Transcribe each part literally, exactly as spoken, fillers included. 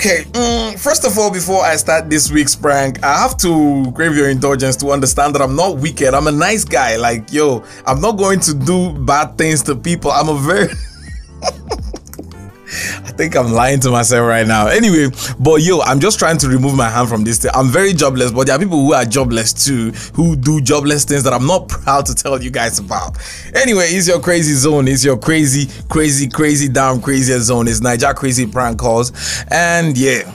Okay, um, first of all, before I start this week's prank, I have to crave your indulgence to understand that I'm not wicked. I'm a nice guy. Like, yo, I'm not going to do bad things to people. I'm a very... I think I'm lying to myself right now. Anyway, but yo, I'm just trying to remove my hand from this thing. I'm very jobless, but there are people who are jobless too, who do jobless things that I'm not proud to tell you guys about. Anyway, it's your crazy zone. It's your crazy, crazy, crazy, damn craziest zone. It's Naija Crazy Prank Calls. And yeah,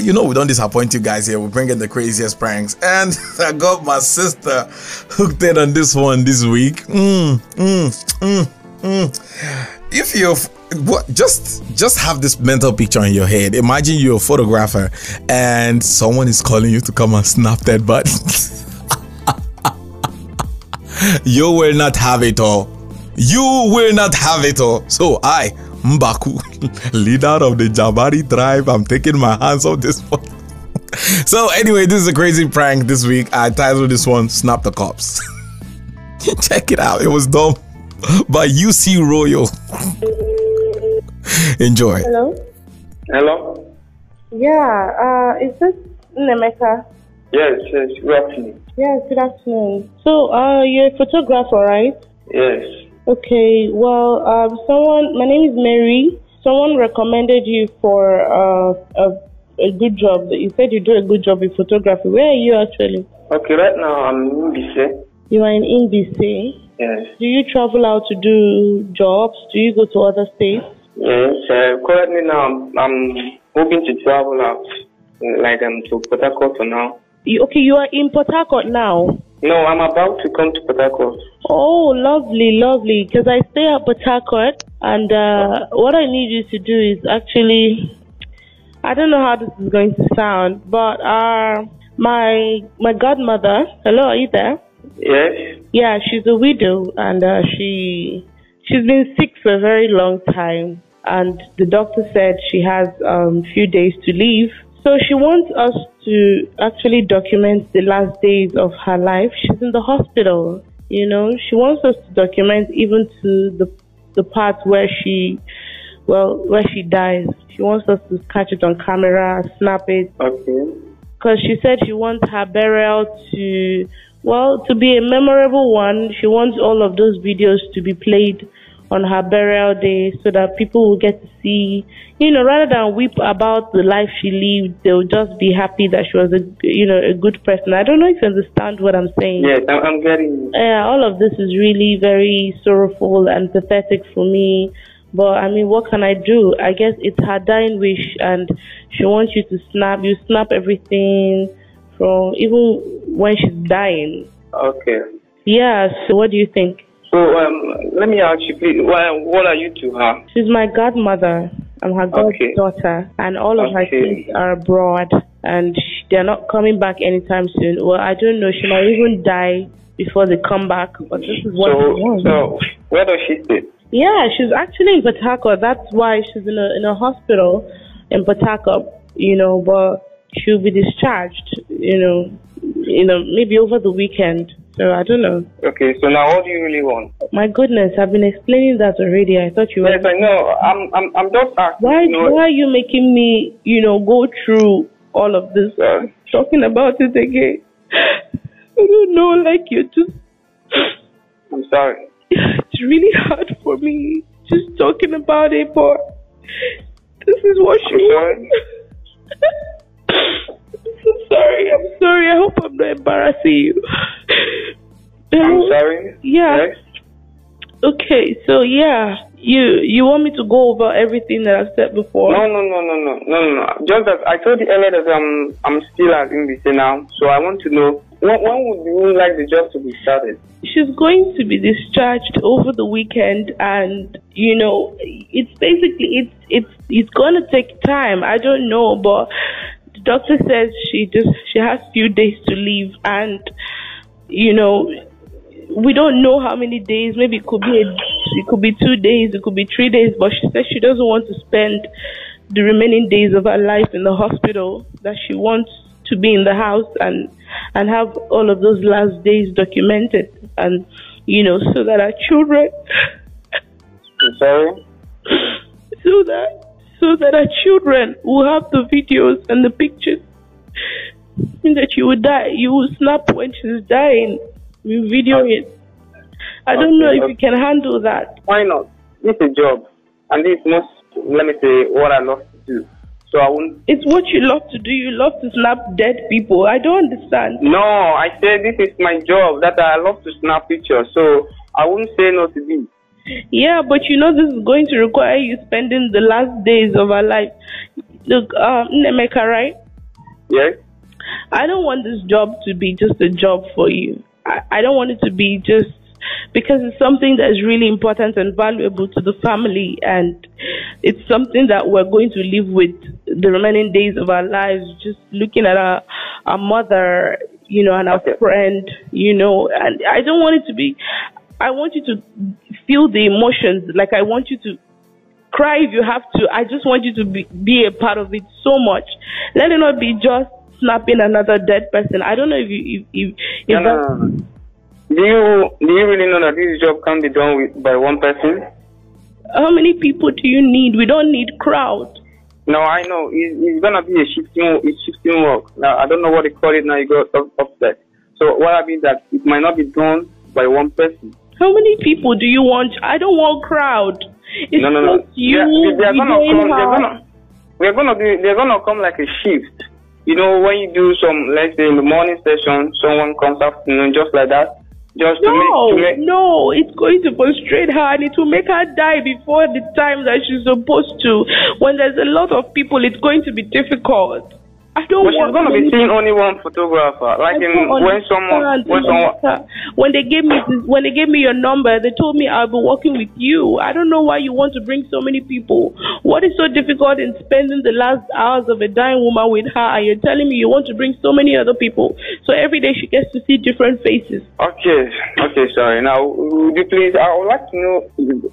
you know we don't disappoint you guys here. We bring in the craziest pranks. And I got my sister hooked in on this one this week. Mm, mm, mm, mm. If you're... What, just just have this mental picture in your head. Imagine you're a photographer and someone is calling you to come and snap that butt. You will not have it all. You will not have it all. So I, Mbaku, leader of the Jabari tribe, I'm taking my hands off this one. So anyway, this is a crazy prank this week. I titled this one, Snap the Cops. Check it out. It was done by U C Royal. Enjoy. Hello. Hello. Yeah. Uh, is this Nemeka? Yes. Yes. Good afternoon. Yes. Good afternoon. So, uh, you're a photographer, right? Yes. Okay. Well, um, someone. My name is Mary. Someone recommended you for uh, a a good job. You said you do a good job in photography. Where are you actually? Okay. Right now, I'm in Bise. You are in Bise. Yes. Do you travel out to do jobs? Do you go to other states? Yes, uh, currently now I'm, I'm hoping to travel out, like I'm to Port Harcourt for now. You, okay, you are in Port Harcourt now? No, I'm about to come to Port Harcourt. Oh, lovely, lovely, because I stay at Port Harcourt, and uh, what I need you to do is actually, I don't know how this is going to sound, but uh, my my godmother, hello, are you there? Yes. Yeah, she's a widow, and uh, she... she's been sick for a very long time, and the doctor said she has um, few days to live. So she wants us to actually document the last days of her life. She's in the hospital, you know. She wants us to document even to the the part where she, well, where she dies. She wants us to catch it on camera, snap it. Okay. Because she said she wants her burial to... well, to be a memorable one. She wants all of those videos to be played on her burial day so that people will get to see, you know, rather than weep about the life she lived, they'll just be happy that she was a, you know, a good person. I don't know if you understand what I'm saying. Yes, I'm getting it. Yeah, all of this is really very sorrowful and pathetic for me. But, I mean, what can I do? I guess it's her dying wish, and she wants you to snap. You snap everything. From even when she's dying. Okay. Yeah, so what do you think? So, um, let me ask you, please, what are you to her? She's my godmother. I'm her goddaughter. Okay. And all of okay. her kids are abroad, and they're not coming back anytime soon. Well, I don't know. She might even die before they come back, but this is what so, she so, where does she stay? Yeah, she's actually in Port Harcourt. That's why she's in a, in a hospital in Port Harcourt, you know, but... she'll be discharged, you know, you know, maybe over the weekend. So I don't know. Okay, so now what do you really want? My goodness, I've been explaining that already. I thought you were. Yes, I know. I'm, I'm, I'm just asking. Why, you know, why are you making me, you know, go through all of this? Uh, talking about it again. I don't know, like you just. I'm sorry. It's really hard for me just talking about it, but this is what she wants. Sorry, I'm sorry. I hope I'm not embarrassing you. I'm sorry. Yeah. Yes. Okay, so yeah, you you want me to go over everything that I've said before? No, no, no, no, no, no, no. Just that I told you earlier that I'm I'm still at N B C now, so I want to know when, when would you like the job to be started? She's going to be discharged over the weekend, and you know, it's basically it's it's it's going to take time. I don't know, but. Doctor says she just she has few days to live, and you know we don't know how many days. Maybe it could be a, it could be two days, it could be three days. But she says she doesn't want to spend the remaining days of her life in the hospital. That she wants to be in the house and and have all of those last days documented, and you know so that our children. I'm sorry. So that. so that our children will have the videos and the pictures. And that you will die, you will snap when she's dying. We video I, it. I don't okay, know if okay. you can handle that. Why not? It's a job, and it's most. Let me say what I love to do. So I won't. It's what you love to do. You love to snap dead people. I don't understand. No, I said this is my job. That I love to snap pictures. So I won't say no to this. Yeah, but you know this is going to require you spending the last days of our life. Look, um, Nemeka, right? Yes. I don't want this job to be just a job for you. I, I don't want it to be just because it's something that is really important and valuable to the family, and it's something that we're going to live with the remaining days of our lives, just looking at our, our mother, you know, and our okay. friend, you know. And I don't want it to be, I want you to feel the emotions. Like, I want you to cry if you have to. I just want you to be, be a part of it so much. Let it not be just snapping another dead person. I don't know if you... If, if, if no, no, no. Do you do you really know that this job can be done with, by one person? How many people do you need? We don't need crowd. No, I know. It's, it's going to be a shifting, it's shifting work. Now, I don't know what they call it now. You go up, up there. So what I mean that it might not be done by one person. How many people do you want? I don't want crowd. It's no, no, no. Just you. They're, they're going to come like a shift. You know, when you do some, let's say in the morning session, someone comes afternoon, just like that. Just no, to make, to make... no, it's going to frustrate her, and it will make her die before the time that she's supposed to. When there's a lot of people, it's going to be difficult. I don't well, want. She's going to be seeing only one photographer. Like in, when someone, when someone, when they gave me, when they gave me your number, they told me I'll be working with you. I don't know why you want to bring so many people. What is so difficult in spending the last hours of a dying woman with her, and you're telling me you want to bring so many other people? So every day she gets to see different faces. Okay, okay, sorry. Now, would you please? I would like to know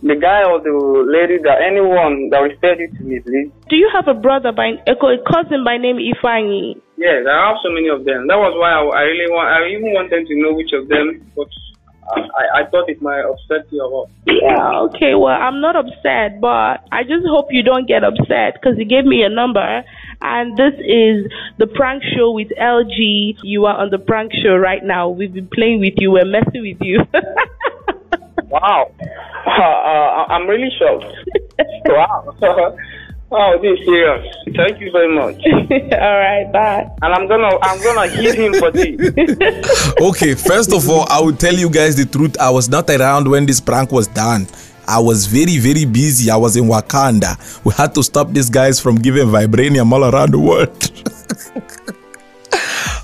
the guy or the lady, that anyone that will tell you to me, please. Do you have a brother by a cousin by name Ifa? Yes, I have so many of them. That was why I, I really want. I even wanted to know which of them, but I, I thought it might upset you a lot. Yeah. Okay. Well, I'm not upset, but I just hope you don't get upset because you gave me your number, and this is the prank show with L G. You are on the prank show right now. We've been playing with you. We're messing with you. Wow. Uh, uh, I'm really shocked. Wow. Oh, this is serious. Thank you very much. All right, bye. And I'm gonna, I'm gonna hit him for this. Okay, first of all, I will tell you guys the truth. I was not around when this prank was done. I was very, very busy. I was in Wakanda. We had to stop these guys from giving vibranium all around the world.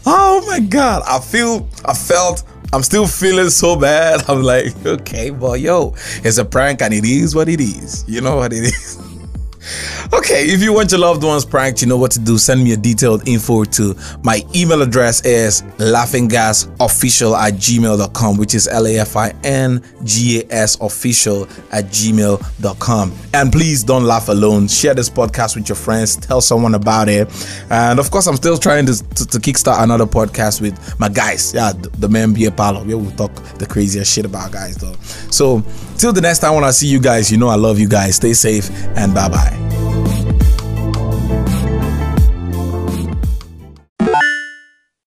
Oh my God, I feel, I felt. I'm still feeling so bad. I'm like, okay, boy, yo, it's a prank, and it is what it is. You know what it is. Okay, if you want your loved ones pranked, you know what to do. Send me a detailed info to my email address is laughinggasofficial at gmail dot com, which is L A F I N G A S official at gmail dot com. And please don't laugh alone. Share this podcast with your friends. Tell someone about it. And of course, I'm still trying to, to, to kickstart another podcast with my guys. Yeah, the, the man be a palo. We will talk the craziest shit about guys though. So till the next time when I see you guys, you know I love you guys. Stay safe and bye-bye.